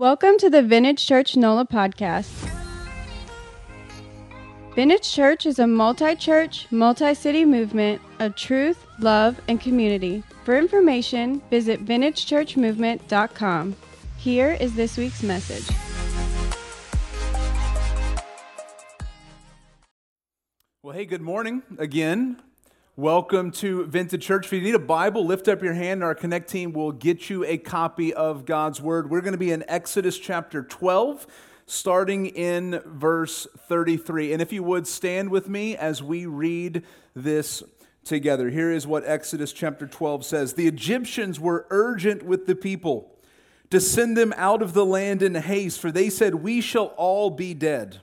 Welcome to the Vintage Church NOLA podcast. Vintage Church is a multi-church, multi-city movement of truth, love, and community. For information, visit vintagechurchmovement.com. Here is this week's message. Well, hey, good morning again. Welcome to Vintage Church. If you need a Bible, lift up your hand and our Connect team will get you a copy of God's Word. We're going to be in Exodus chapter 12, starting in verse 33. And if you would, stand with me as we read this together. Here is what Exodus chapter 12 says. The Egyptians were urgent with the people to send them out of the land in haste, for they said, "We shall all be dead."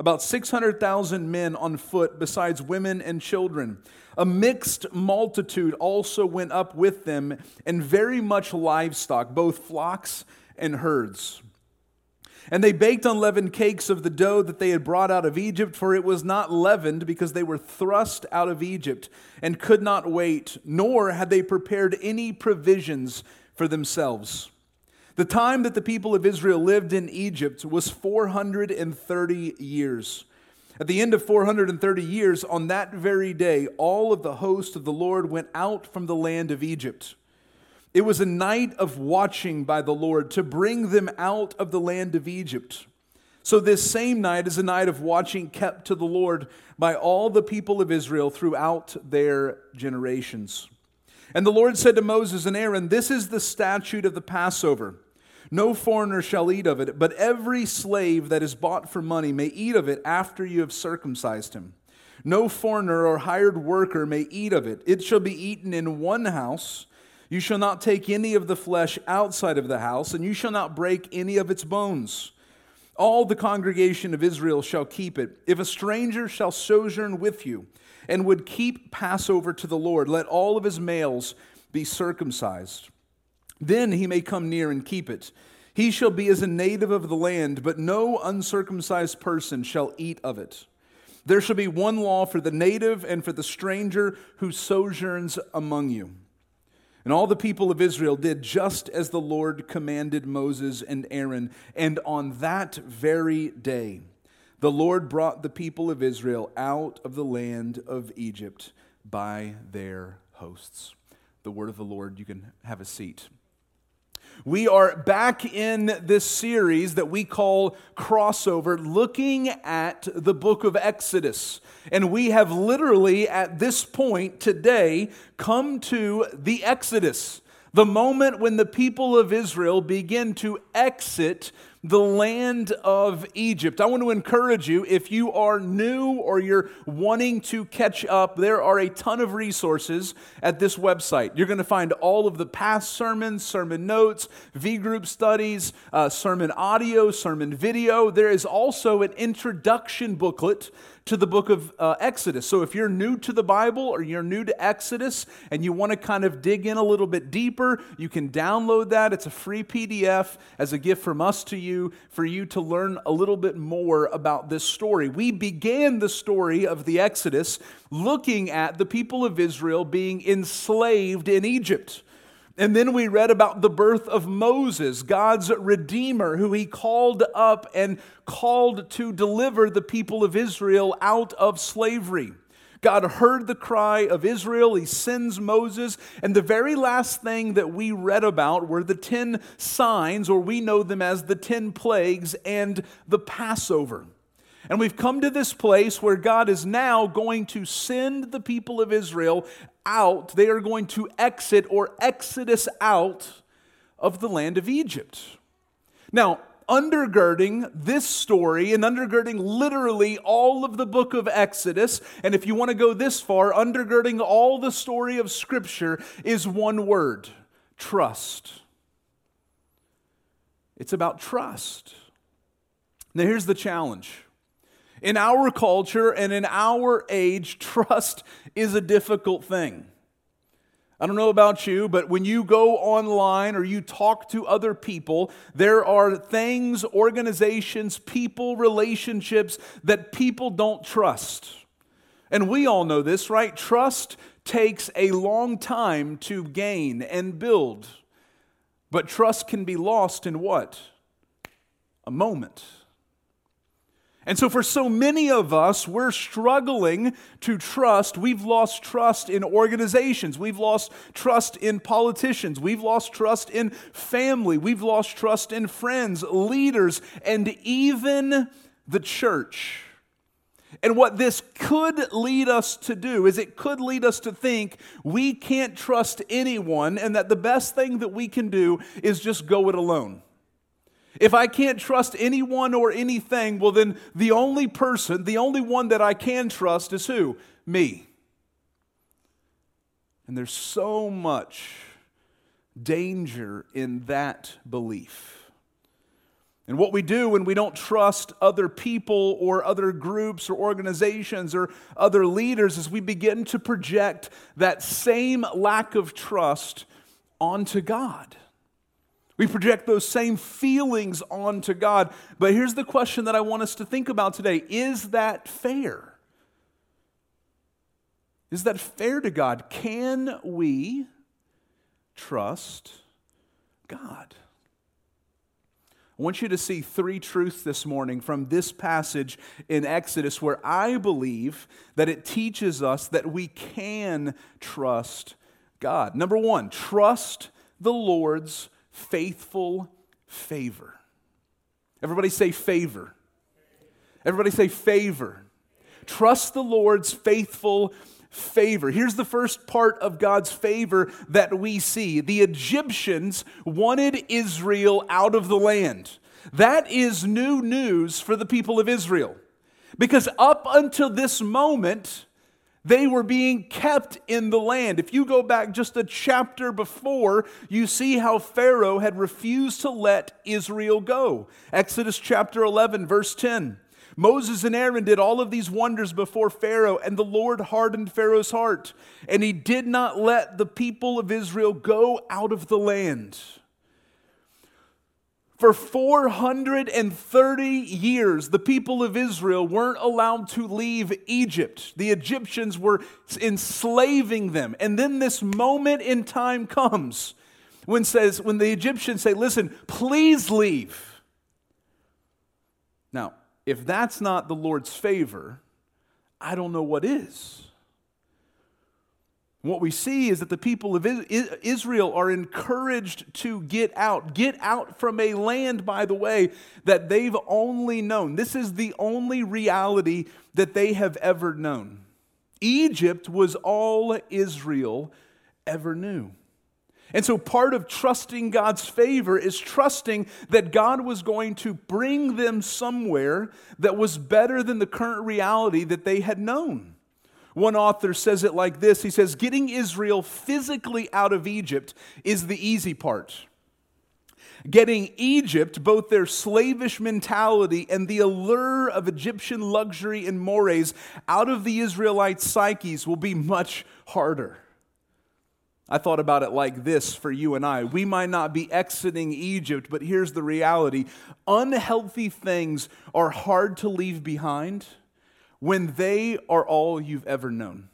about 600,000 men on foot, besides women and children. A mixed multitude also went up with them, and very much livestock, both flocks and herds. And they baked unleavened cakes of the dough that they had brought out of Egypt, for it was not leavened, because they were thrust out of Egypt and could not wait, nor had they prepared any provisions for themselves. The time that the people of Israel lived in Egypt was 430 years. At the end of 430 years, on that very day, all of the host of the Lord went out from the land of Egypt. It was a night of watching by the Lord to bring them out of the land of Egypt. So this same night is a night of watching kept to the Lord by all the people of Israel throughout their generations. And the Lord said to Moses and Aaron, "This is the statute of the Passover. No foreigner shall eat of it, but every slave that is bought for money may eat of it after you have circumcised him. No foreigner or hired worker may eat of it. It shall be eaten in one house. You shall not take any of the flesh outside of the house, and you shall not break any of its bones. All the congregation of Israel shall keep it. If a stranger shall sojourn with you and would keep Passover to the Lord, let all of his males be circumcised. Then he may come near and keep it. He shall be as a native of the land, but no uncircumcised person shall eat of it. There shall be one law for the native and for the stranger who sojourns among you." And all the people of Israel did just as the Lord commanded Moses and Aaron. And on that very day, the Lord brought the people of Israel out of the land of Egypt by their hosts. The word of the Lord. You can have a seat. We are back in this series that we call Crossover, looking at the book of Exodus. And we have literally, at this point today, come to the Exodus, the moment when the people of Israel begin to exit the land of Egypt. I want to encourage you, if you are new or you're wanting to catch up, there are a ton of resources at this website. You're going to find all of the past sermons, sermon notes, V-group studies, sermon audio, sermon video. There is also an introduction booklet to the book of Exodus. So if you're new to the Bible or you're new to Exodus and you want to kind of dig in a little bit deeper, you can download that. It's a free PDF as a gift from us to you, for you to learn a little bit more about this story. We began the story of the Exodus looking at the people of Israel being enslaved in Egypt. And then we read about the birth of Moses, God's Redeemer, who he called up and called to deliver the people of Israel out of slavery. God heard the cry of Israel. He sends Moses. And the very last thing that we read about were the 10 signs, or we know them as the 10 plagues, and the Passover. And we've come to this place where God is now going to send the people of Israel out. They are going to exit, or exodus out, of the land of Egypt. Now, undergirding this story and undergirding literally all of the book of Exodus, and if you want to go this far, undergirding all the story of Scripture, is one word: trust. It's about trust. Now here's the challenge. In our culture and in our age, trust is a difficult thing. I don't know about you, but when you go online or you talk to other people, there are things, organizations, people, relationships that people don't trust. And we all know this, right? Trust takes a long time to gain and build. But trust can be lost in what? A moment. And so for so many of us, we're struggling to trust. We've lost trust in organizations. We've lost trust in politicians. We've lost trust in family. We've lost trust in friends, leaders, and even the church. And what this could lead us to do is it could lead us to think we can't trust anyone and that the best thing that we can do is just go it alone. If I can't trust anyone or anything, well then the only person, the only one that I can trust is who? Me. And there's so much danger in that belief. And what we do when we don't trust other people or other groups or organizations or other leaders is we begin to project that same lack of trust onto God. We project those same feelings onto God. But here's the question that I want us to think about today. Is that fair? Is that fair to God? Can we trust God? I want you to see three truths this morning from this passage in Exodus where I believe that it teaches us that we can trust God. Number one, trust the Lord's faithful favor. Everybody say favor. Everybody say favor. Trust the Lord's faithful favor. Here's the first part of God's favor that we see. The Egyptians wanted Israel out of the land. That is new news for the people of Israel. Because up until this moment, they were being kept in the land. If you go back just a chapter before, you see how Pharaoh had refused to let Israel go. Exodus chapter 11, verse 10. Moses and Aaron did all of these wonders before Pharaoh, and the Lord hardened Pharaoh's heart, and he did not let the people of Israel go out of the land. For 430 years, the people of Israel weren't allowed to leave Egypt. The Egyptians were enslaving them. And then this moment in time comes when the Egyptians say, listen, please leave. Now, if that's not the Lord's favor, I don't know what is. What we see is that the people of Israel are encouraged to get out from a land, by the way, that they've only known. This is the only reality that they have ever known. Egypt was all Israel ever knew. And so part of trusting God's favor is trusting that God was going to bring them somewhere that was better than the current reality that they had known. One author says it like this. He says, getting Israel physically out of Egypt is the easy part. Getting Egypt, both their slavish mentality and the allure of Egyptian luxury and mores, out of the Israelite psyches will be much harder. I thought about it like this for you and I. We might not be exiting Egypt, but here's the reality. Unhealthy things are hard to leave behind when they are all you've ever known.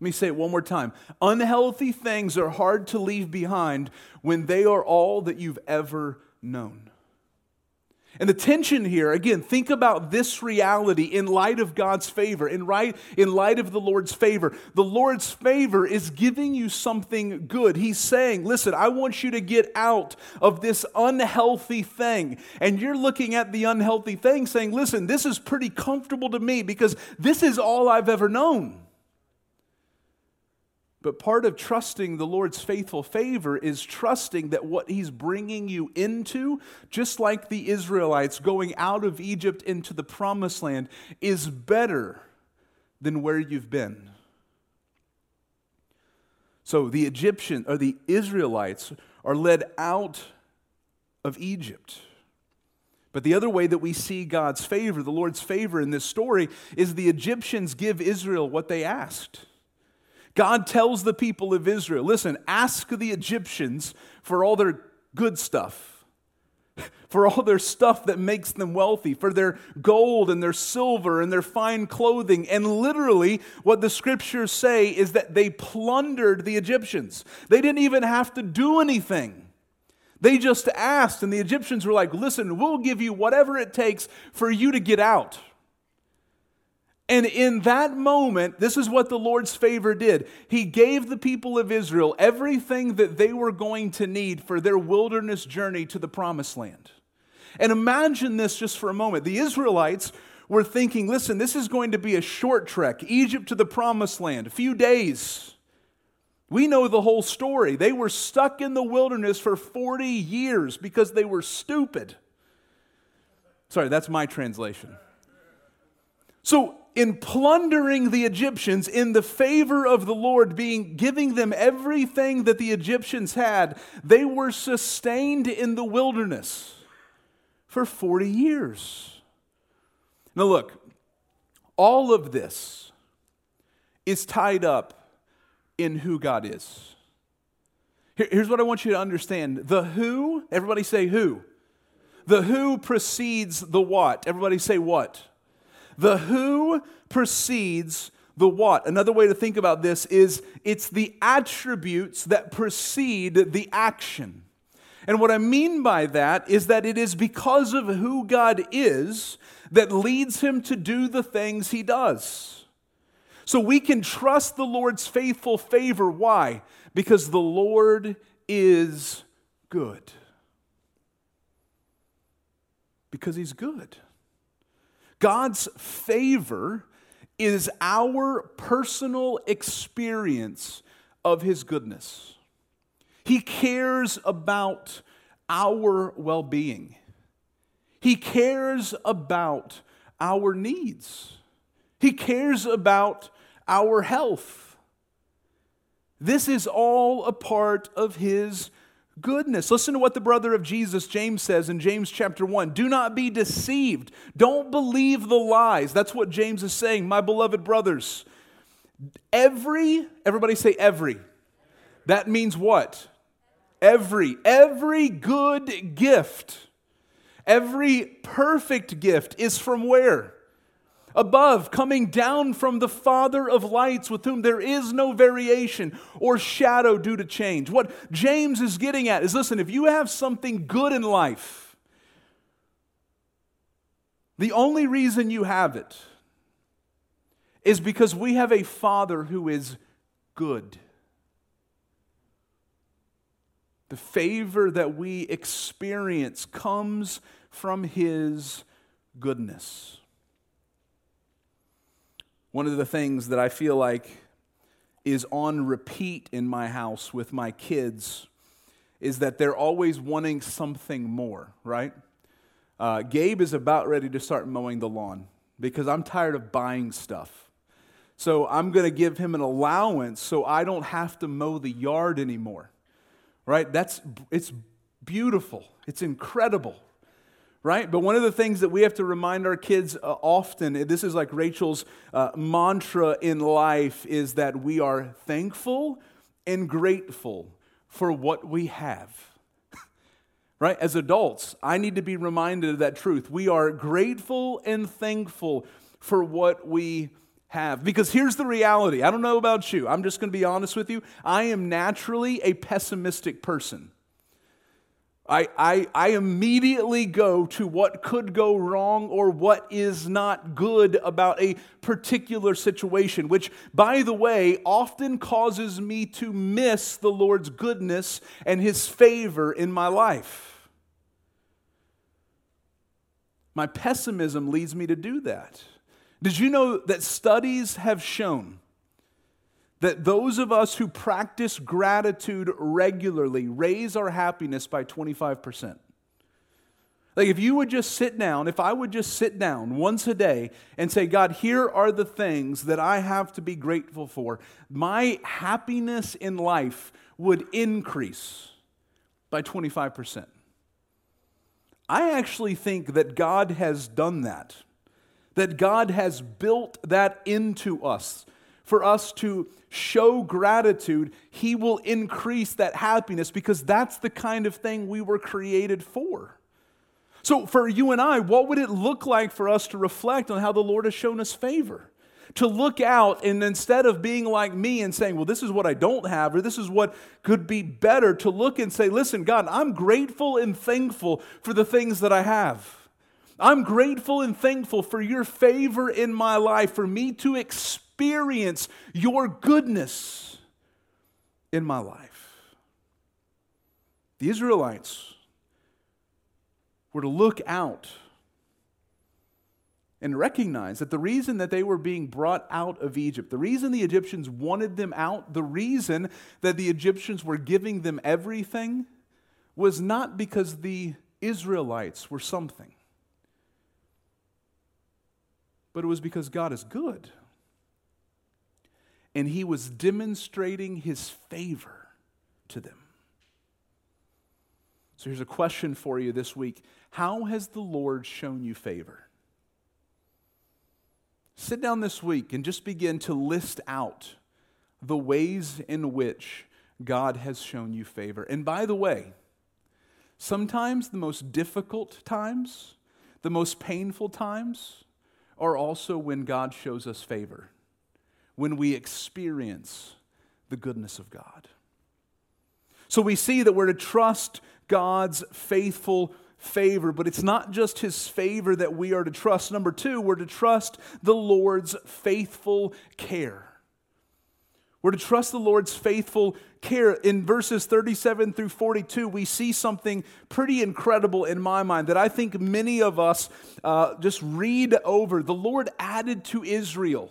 Let me say it one more time. Unhealthy things are hard to leave behind when they are all that you've ever known. And the tension here, again, think about this reality in light of God's favor, in light of the Lord's favor. The Lord's favor is giving you something good. He's saying, listen, I want you to get out of this unhealthy thing. And you're looking at the unhealthy thing saying, listen, this is pretty comfortable to me because this is all I've ever known. But part of trusting the Lord's faithful favor is trusting that what He's bringing you into, just like the Israelites going out of Egypt into the promised land, is better than where you've been. So the Israelites are led out of Egypt But the other way that we see God's favor, the Lord's favor in this story, is the Egyptians give Israel what they asked. God tells the people of Israel, listen, ask the Egyptians for all their good stuff, for all their stuff that makes them wealthy, for their gold and their silver and their fine clothing. And literally what the scriptures say is that they plundered the Egyptians. They didn't even have to do anything. They just asked, and the Egyptians were like, listen, we'll give you whatever it takes for you to get out. And in that moment, this is what the Lord's favor did. He gave the people of Israel everything that they were going to need for their wilderness journey to the promised land. And imagine this just for a moment. The Israelites were thinking, listen, this is going to be a short trek, Egypt to the promised land, a few days. We know the whole story. They were stuck in the wilderness for 40 years because they were stupid. Sorry, that's my translation. So in plundering the Egyptians, in the favor of the Lord being giving them everything that the Egyptians had, they were sustained in the wilderness for 40 years. Now look, all of this is tied up in who God is. Here's what I want you to understand. The who, everybody say who. The who precedes the what. Everybody say what. The who precedes the what. Another way to think about this is it's the attributes that precede the action. And what I mean by that is that it is because of who God is that leads him to do the things he does. So we can trust the Lord's faithful favor. Why? Because the Lord is good. Because he's good. God's favor is our personal experience of his goodness. He cares about our well-being. He cares about our needs. He cares about our health. This is all a part of his goodness. Listen to what the brother of Jesus, James, says in James chapter 1. Do not be deceived. Don't believe the lies. That's what James is saying. My beloved brothers, everybody say every. That means what? Every good gift, every perfect gift is from where? Above, coming down from the Father of lights, with whom there is no variation or shadow due to change. What James is getting at is, listen, if you have something good in life, the only reason you have it is because we have a Father who is good. The favor that we experience comes from his goodness. One of the things that I feel like is on repeat in my house with my kids is that they're always wanting something more, right? Gabe is about ready to start mowing the lawn because I'm tired of buying stuff. So I'm going to give him an allowance so I don't have to mow the yard anymore, right? It's beautiful. It's incredible. Right? But one of the things that we have to remind our kids often, this is like Rachel's mantra in life, is that we are thankful and grateful for what we have. Right? As adults, I need to be reminded of that truth. We are grateful and thankful for what we have. Because here's the reality. I don't know about you. I'm just going to be honest with you. I am naturally a pessimistic person. I immediately go to what could go wrong or what is not good about a particular situation, which, by the way, often causes me to miss the Lord's goodness and his favor in my life. My pessimism leads me to do that. Did you know that studies have shown that those of us who practice gratitude regularly raise our happiness by 25%. Like if you would just sit down, if I would just sit down once a day and say, God, here are the things that I have to be grateful for, my happiness in life would increase by 25%. I actually think that God has done that, that God has built that into us. For us to show gratitude, He will increase that happiness because that's the kind of thing we were created for. So for you and I, what would it look like for us to reflect on how the Lord has shown us favor? To look out and instead of being like me and saying, well, this is what I don't have or this is what could be better, to look and say, listen, God, I'm grateful and thankful for the things that I have. I'm grateful and thankful for your favor in my life, for me to experience your goodness in my life. The Israelites were to look out and recognize that the reason that they were being brought out of Egypt, the reason the Egyptians wanted them out, the reason that the Egyptians were giving them everything was not because the Israelites were something. But it was because God is good. And He was demonstrating His favor to them. So here's a question for you this week. How has the Lord shown you favor? Sit down this week and just begin to list out the ways in which God has shown you favor. And by the way, sometimes the most difficult times, the most painful times, are also when God shows us favor, when we experience the goodness of God. So we see that we're to trust God's faithful favor, but it's not just His favor that we are to trust. Number two, we're to trust the Lord's faithful care. We're to trust the Lord's faithful care. In verses 37 through 42, we see something pretty incredible in my mind that I think many of us just read over. The Lord added to Israel.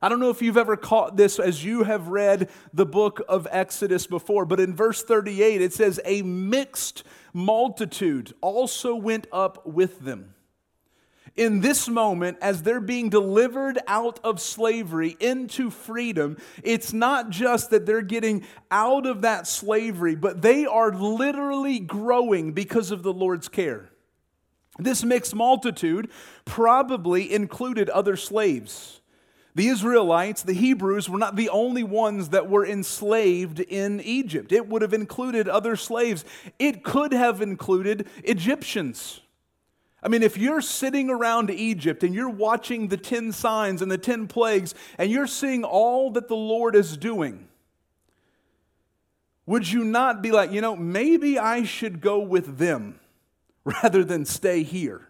I don't know if you've ever caught this as you have read the book of Exodus before, but in verse 38 it says, "A mixed multitude also went up with them." In this moment, as they're being delivered out of slavery into freedom, it's not just that they're getting out of that slavery, but they are literally growing because of the Lord's care. This mixed multitude probably included other slaves. The Israelites, the Hebrews, were not the only ones that were enslaved in Egypt. It would have included other slaves. It could have included Egyptians. I mean, if you're sitting around Egypt and you're watching the 10 signs and the 10 plagues and you're seeing all that the Lord is doing, would you not be like, you know, maybe I should go with them rather than stay here?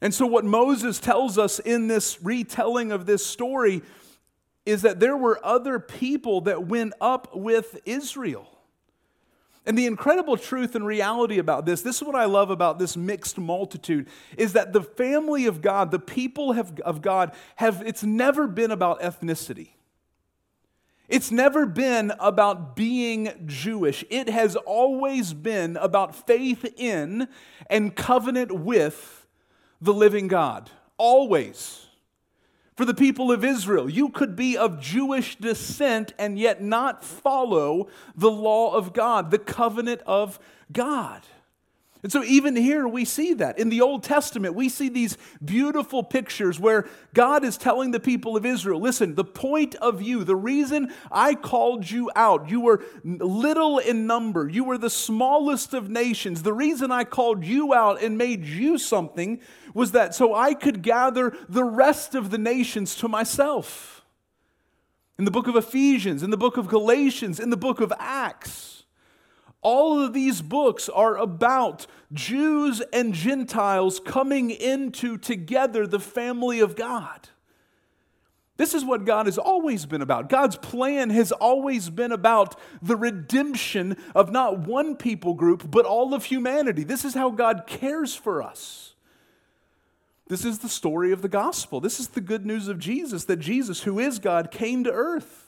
And so what Moses tells us in this retelling of this story is that there were other people that went up with Israel. And the incredible truth and reality about this is what I love about this mixed multitude, is that the family of God, the people of God, it's never been about ethnicity. It's never been about being Jewish. It has always been about faith in and covenant with the living God. Always. For the people of Israel, you could be of Jewish descent and yet not follow the law of God, the covenant of God. And so even here we see that. In the Old Testament, we see these beautiful pictures where God is telling the people of Israel, listen, the point of you, the reason I called you out, you were little in number, you were the smallest of nations. The reason I called you out and made you something was that so I could gather the rest of the nations to myself. In the book of Ephesians, in the book of Galatians, in the book of Acts, all of these books are about Jews and Gentiles coming into together the family of God. This is what God has always been about. God's plan has always been about the redemption of not one people group, but all of humanity. This is how God cares for us. This is the story of the gospel. This is the good news of Jesus, that Jesus, who is God, came to earth.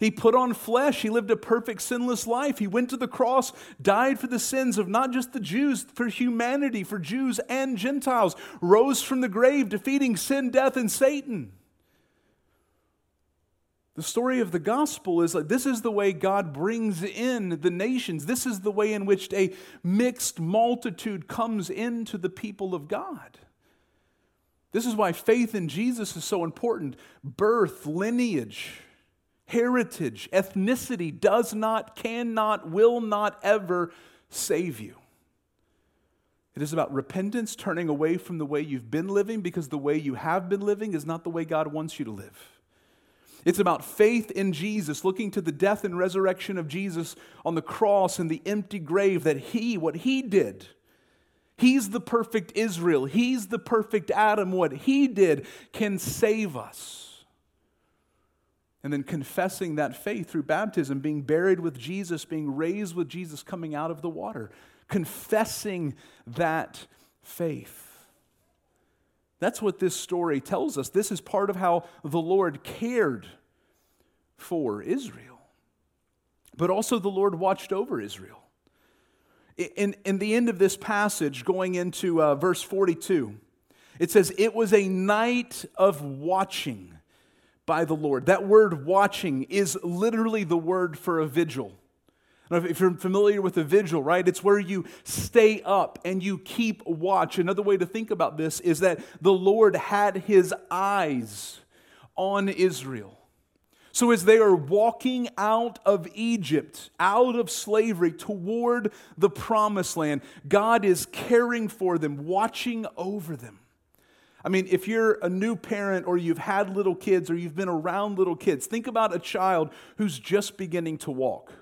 He put on flesh. He lived a perfect, sinless life. He went to the cross, died for the sins of not just the Jews, for humanity, for Jews and Gentiles, rose from the grave, defeating sin, death, and Satan. The story of the gospel is like this is the way God brings in the nations. This is the way in which a mixed multitude comes into the people of God. This is why faith in Jesus is so important. Birth, lineage, heritage, ethnicity does not, cannot, will not ever save you. It is about repentance, turning away from the way you've been living, because the way you have been living is not the way God wants you to live. It's about faith in Jesus, looking to the death and resurrection of Jesus on the cross and the empty grave, that what he did, he's the perfect Israel, he's the perfect Adam, what he did can save us. And then confessing that faith through baptism, being buried with Jesus, being raised with Jesus, coming out of the water. Confessing that faith. That's what this story tells us. This is part of how the Lord cared for Israel. But also the Lord watched over Israel. In the end of this passage, going into verse 42, it says, "It was a night of watching by the Lord." That word watching is literally the word for a vigil. Now, if you're familiar with a vigil, right, it's where you stay up and you keep watch. Another way to think about this is that the Lord had his eyes on Israel. So as they are walking out of Egypt, out of slavery, toward the promised land, God is caring for them, watching over them. I mean, if you're a new parent or you've had little kids or you've been around little kids, think about a child who's just beginning to walk.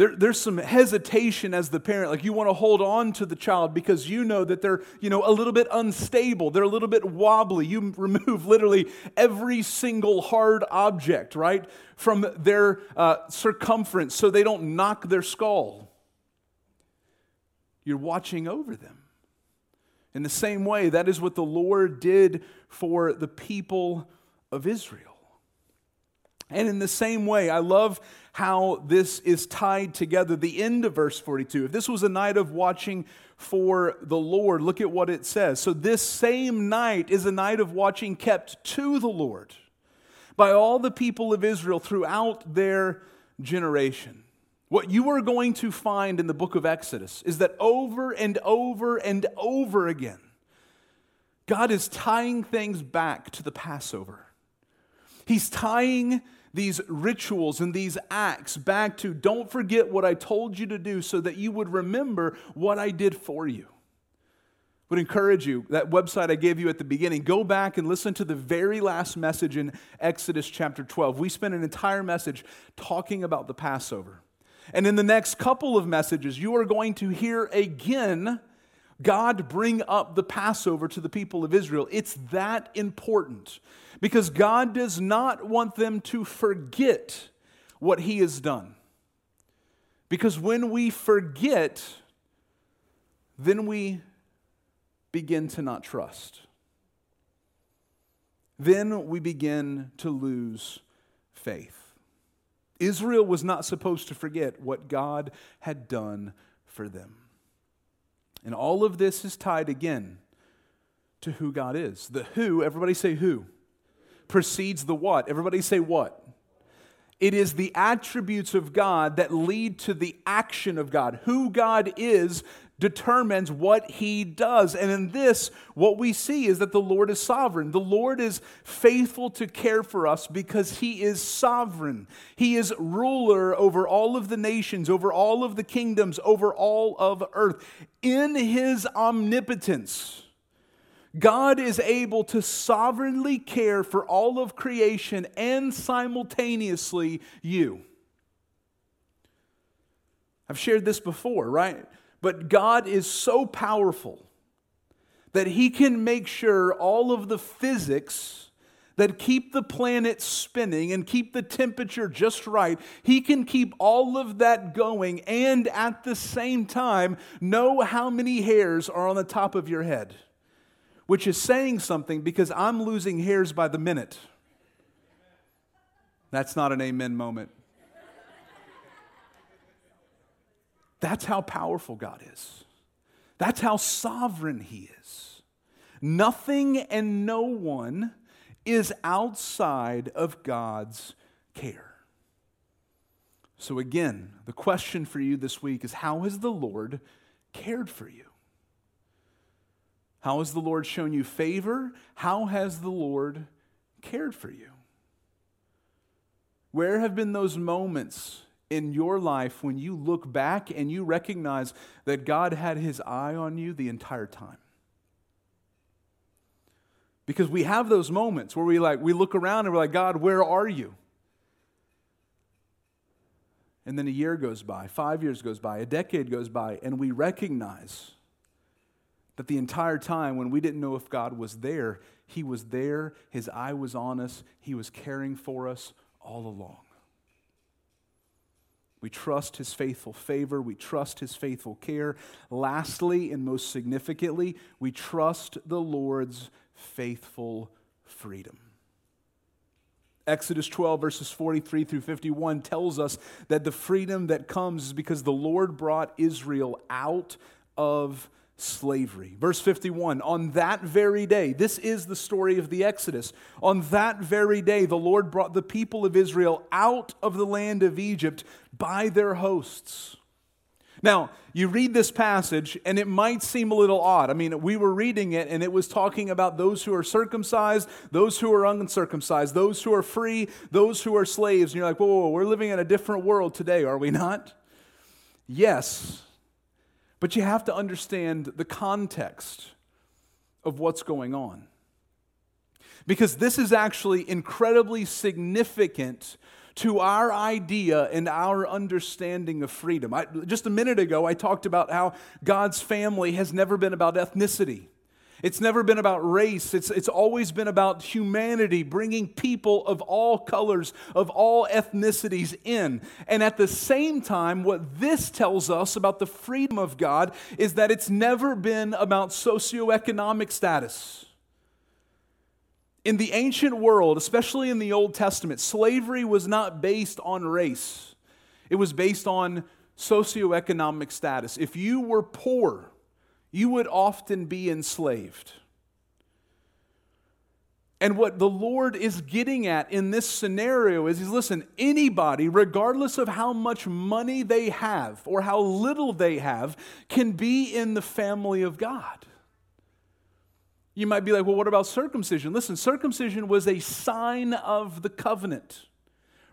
There's some hesitation as the parent, like you want to hold on to the child because you know that they're, a little bit unstable. They're a little bit wobbly. You remove literally every single hard object, right, from their circumference so they don't knock their skull. You're watching over them. In the same way, that is what the Lord did for the people of Israel. And in the same way, I love how this is tied together. The end of verse 42. If this was a night of watching for the Lord, look at what it says. So this same night is a night of watching kept to the Lord by all the people of Israel throughout their generation. What you are going to find in the book of Exodus is that over and over and over again, God is tying things back to the Passover. He's tying these rituals and these acts back to, don't forget what I told you to do so that you would remember what I did for you. I would encourage you, that website I gave you at the beginning, go back and listen to the very last message in Exodus chapter 12. We spent an entire message talking about the Passover. And in the next couple of messages, you are going to hear again God bring up the Passover to the people of Israel. It's that important. Because God does not want them to forget what He has done. Because when we forget, then we begin to not trust. Then we begin to lose faith. Israel was not supposed to forget what God had done for them. And all of this is tied again to who God is. The who, everybody say who. Precedes the what. Everybody say what. It is the attributes of God that lead to the action of God. Who God is determines what He does. And in this, what we see is that the Lord is sovereign. The Lord is faithful to care for us because He is sovereign. He is ruler over all of the nations, over all of the kingdoms, over all of earth. In His omnipotence, God is able to sovereignly care for all of creation and simultaneously you. I've shared this before, right? But God is so powerful that He can make sure all of the physics that keep the planet spinning and keep the temperature just right, He can keep all of that going and at the same time know how many hairs are on the top of your head. Which is saying something because I'm losing hairs by the minute. That's not an amen moment. That's how powerful God is. That's how sovereign He is. Nothing and no one is outside of God's care. So again, the question for you this week is, how has the Lord cared for you? How has the Lord shown you favor? How has the Lord cared for you? Where have been those moments in your life when you look back and you recognize that God had his eye on you the entire time? Because we have those moments where we look around and we're like, God, where are you? And then a year goes by, 5 years goes by, a decade goes by, and we recognize that the entire time when we didn't know if God was there, he was there, his eye was on us, he was caring for us all along. We trust his faithful favor. We trust his faithful care. Lastly, and most significantly, we trust the Lord's faithful freedom. Exodus 12, verses 43 through 51 tells us that the freedom that comes is because the Lord brought Israel out of slavery. Verse 51, on that very day, this is the story of the Exodus. On that very day, the Lord brought the people of Israel out of the land of Egypt by their hosts. Now, you read this passage and it might seem a little odd. I mean, we were reading it and it was talking about those who are circumcised, those who are uncircumcised, those who are free, those who are slaves. And you're like, whoa, we're living in a different world today, are we not? Yes. But you have to understand the context of what's going on, because this is actually incredibly significant to our idea and our understanding of freedom. Just a minute ago, I talked about how God's family has never been about ethnicity. It's never been about race. It's always been about humanity, bringing people of all colors, of all ethnicities in. And at the same time, what this tells us about the freedom of God is that it's never been about socioeconomic status. In the ancient world, especially in the Old Testament, slavery was not based on race. It was based on socioeconomic status. If you were poor, you would often be enslaved. And what the Lord is getting at in this scenario is, listen, anybody, regardless of how much money they have or how little they have, can be in the family of God. You might be like, well, what about circumcision? Listen, circumcision was a sign of the covenant,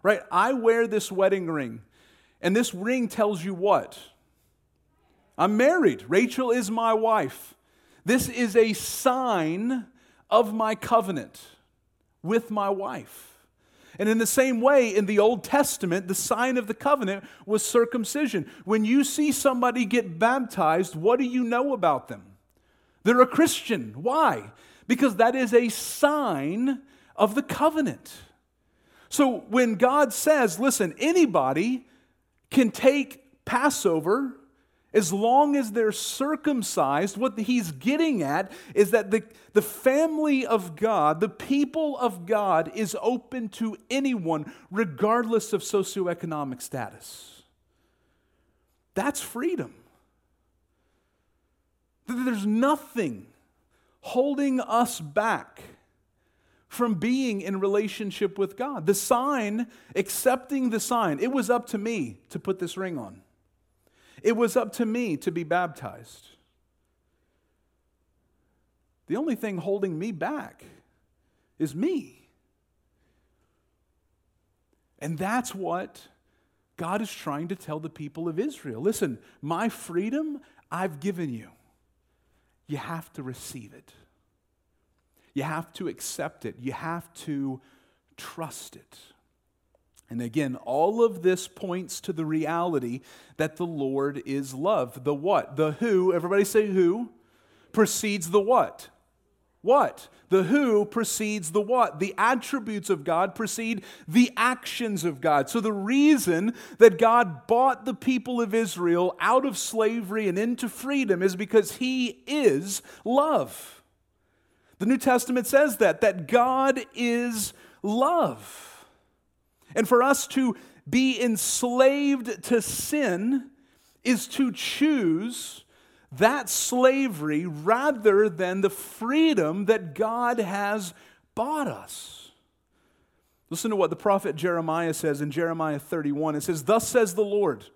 right? I wear this wedding ring, and this ring tells you what? I'm married. Rachel is my wife. This is a sign of my covenant with my wife. And in the same way, in the Old Testament, the sign of the covenant was circumcision. When you see somebody get baptized, what do you know about them? They're a Christian. Why? Because that is a sign of the covenant. So when God says, listen, anybody can take Passover as long as they're circumcised, what he's getting at is that the family of God, the people of God, is open to anyone regardless of socioeconomic status. That's freedom. There's nothing holding us back from being in relationship with God. The sign, accepting the sign, it was up to me to put this ring on. It was up to me to be baptized. The only thing holding me back is me. And that's what God is trying to tell the people of Israel. Listen, my freedom I've given you. You have to receive it. You have to accept it. You have to trust it. And again, all of this points to the reality that the Lord is love. The what? The who, everybody say who, precedes the what? What? The who precedes the what? The attributes of God precede the actions of God. So the reason that God bought the people of Israel out of slavery and into freedom is because he is love. The New Testament says that God is love. And for us to be enslaved to sin is to choose that slavery rather than the freedom that God has bought us. Listen to what the prophet Jeremiah says in Jeremiah 31. It says, "Thus says the Lord,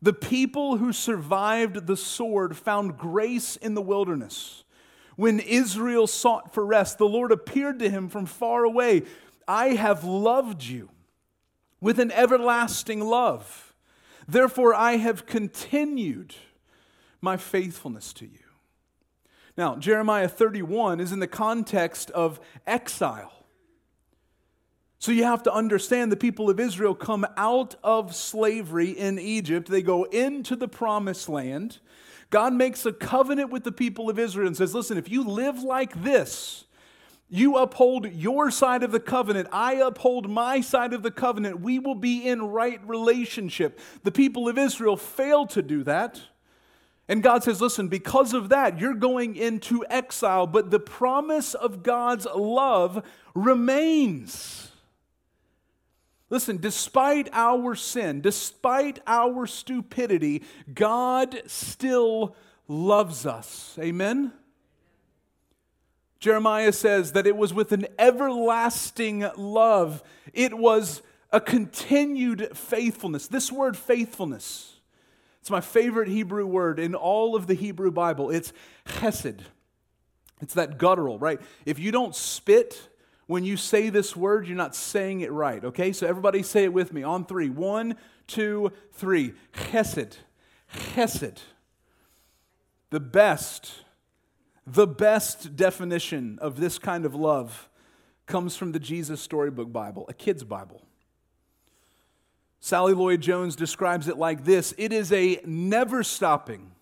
the people who survived the sword found grace in the wilderness. When Israel sought for rest, the Lord appeared to him from far away. I have loved you with an everlasting love. Therefore, I have continued my faithfulness to you." Now, Jeremiah 31 is in the context of exile. So you have to understand the people of Israel come out of slavery in Egypt. They go into the promised land. God makes a covenant with the people of Israel and says, listen, if you live like this, you uphold your side of the covenant, I uphold my side of the covenant, we will be in right relationship. The people of Israel failed to do that. And God says, listen, because of that, you're going into exile, but the promise of God's love remains. Listen, despite our sin, despite our stupidity, God still loves us. Amen? Jeremiah says that it was with an everlasting love. It was a continued faithfulness. This word faithfulness, it's my favorite Hebrew word in all of the Hebrew Bible. It's chesed. It's that guttural, right? If you don't spit when you say this word, you're not saying it right, okay? So everybody say it with me on three. One, two, three. Chesed. Chesed. The best definition of this kind of love comes from the Jesus Storybook Bible, a kid's Bible. Sally Lloyd-Jones describes it like this: it is a never-stopping,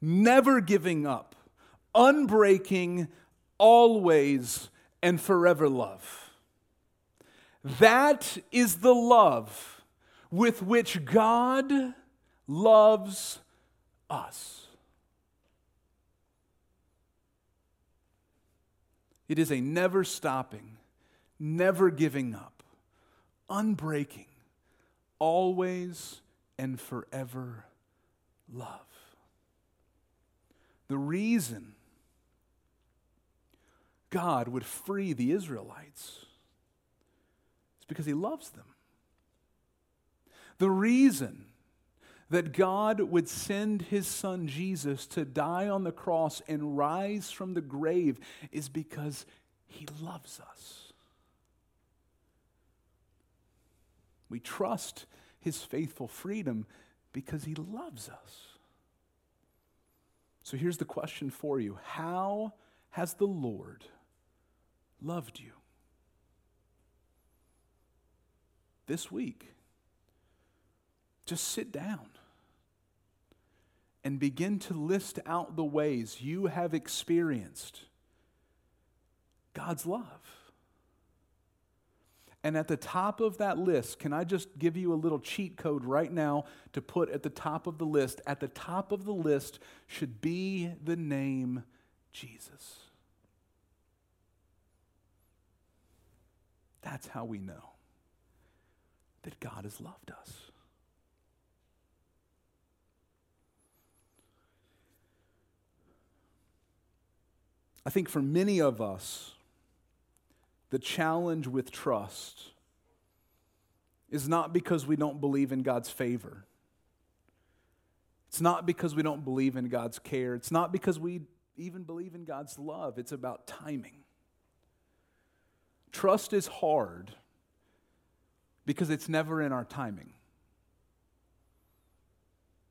never-giving-up, unbreaking, always and forever love. That is the love with which God loves us. It is a never-stopping, never-giving-up, unbreaking, always and forever love. The reason God would free the Israelites is because he loves them. The reason that God would send his son Jesus to die on the cross and rise from the grave is because he loves us. We trust his faithful freedom because he loves us. So here's the question for you. How has the Lord loved you? This week, just sit down and begin to list out the ways you have experienced God's love. And at the top of that list, can I just give you a little cheat code right now to put at the top of the list? At the top of the list should be the name Jesus. That's how we know that God has loved us. I think for many of us, the challenge with trust is not because we don't believe in God's favor. It's not because we don't believe in God's care. It's not because we even believe in God's love. It's about timing. Trust is hard because it's never in our timing.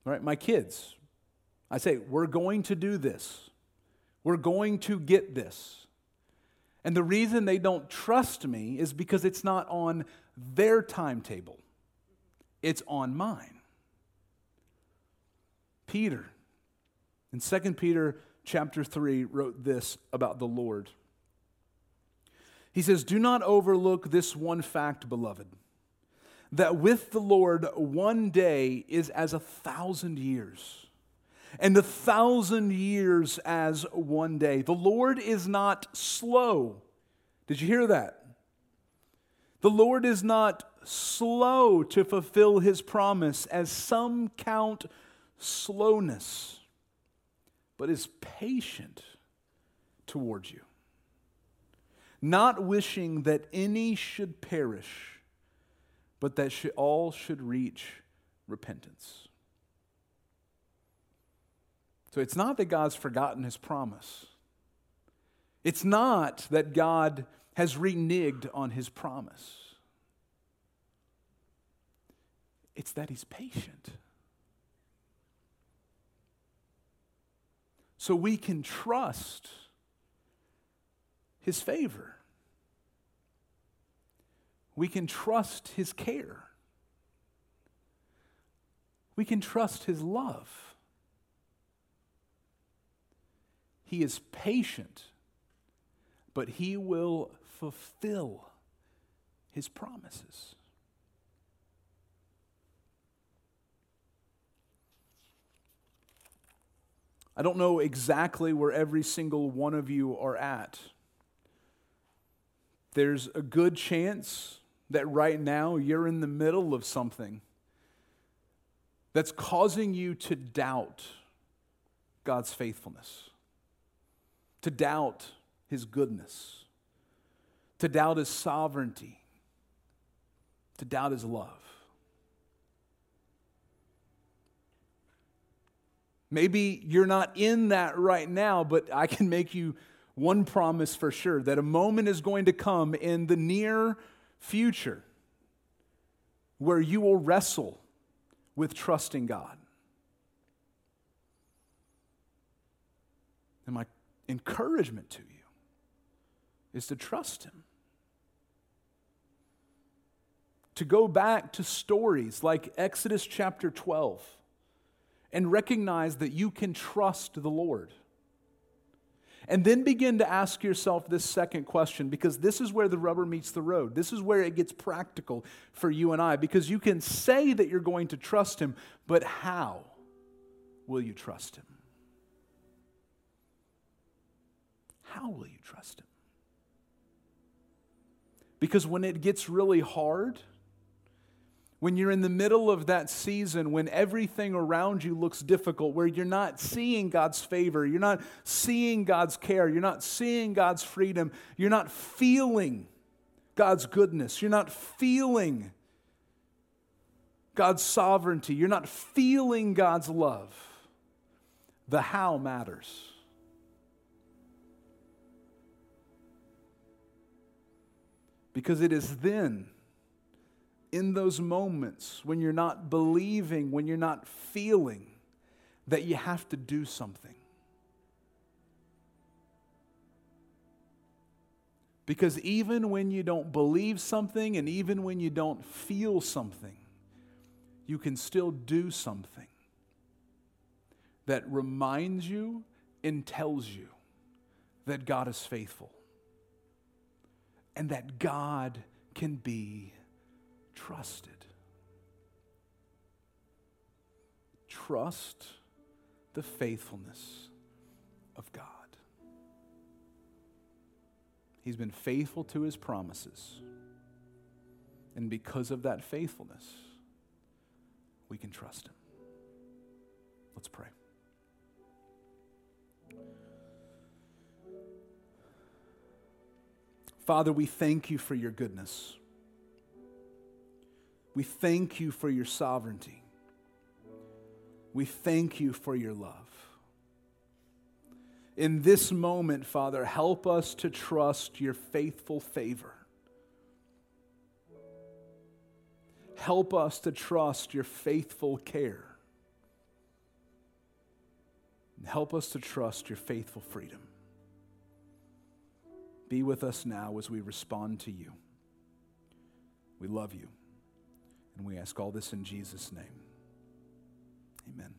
All right, my kids, I say, we're going to do this. We're going to get this. And the reason they don't trust me is because it's not on their timetable. It's on mine. Peter, in 2 Peter chapter 3, wrote this about the Lord. He says, "Do not overlook this one fact, beloved, that with the Lord one day is as 1,000 years, and 1,000 years as one day. The Lord is not slow." Did you hear that? The Lord is not slow to fulfill his promise, as some count slowness, but is patient towards you, not wishing that any should perish, but that all should reach repentance. So it's not that God's forgotten his promise. It's not that God has reneged on his promise. It's that he's patient. So we can trust his favor. We can trust his care. We can trust his love. He is patient, but he will fulfill his promises. I don't know exactly where every single one of you are at. There's a good chance that right now you're in the middle of something that's causing you to doubt God's faithfulness, to doubt his goodness, to doubt his sovereignty, to doubt his love. Maybe you're not in that right now, but I can make you one promise for sure, that a moment is going to come in the near future where you will wrestle with trusting God. And my encouragement to you is to trust him. To go back to stories like Exodus chapter 12 and recognize that you can trust the Lord. And then begin to ask yourself this second question, because this is where the rubber meets the road. This is where it gets practical for you and I, because you can say that you're going to trust him, but how will you trust him? How will you trust him? Because when it gets really hard, when you're in the middle of that season, when everything around you looks difficult, where you're not seeing God's favor, you're not seeing God's care, you're not seeing God's freedom, you're not feeling God's goodness, you're not feeling God's sovereignty, you're not feeling God's love, the how matters. Because it is then, in those moments when you're not believing, when you're not feeling, that you have to do something. Because even when you don't believe something and even when you don't feel something, you can still do something that reminds you and tells you that God is faithful and that God can be trusted. Trust the faithfulness of God. He's been faithful to his promises. And because of that faithfulness, we can trust him. Let's pray. Father, we thank you for your goodness. We thank you for your sovereignty. We thank you for your love. In this moment, Father, help us to trust your faithful favor. Help us to trust your faithful care. And help us to trust your faithful freedom. Be with us now as we respond to you. We love you. And we ask all this in Jesus' name. Amen.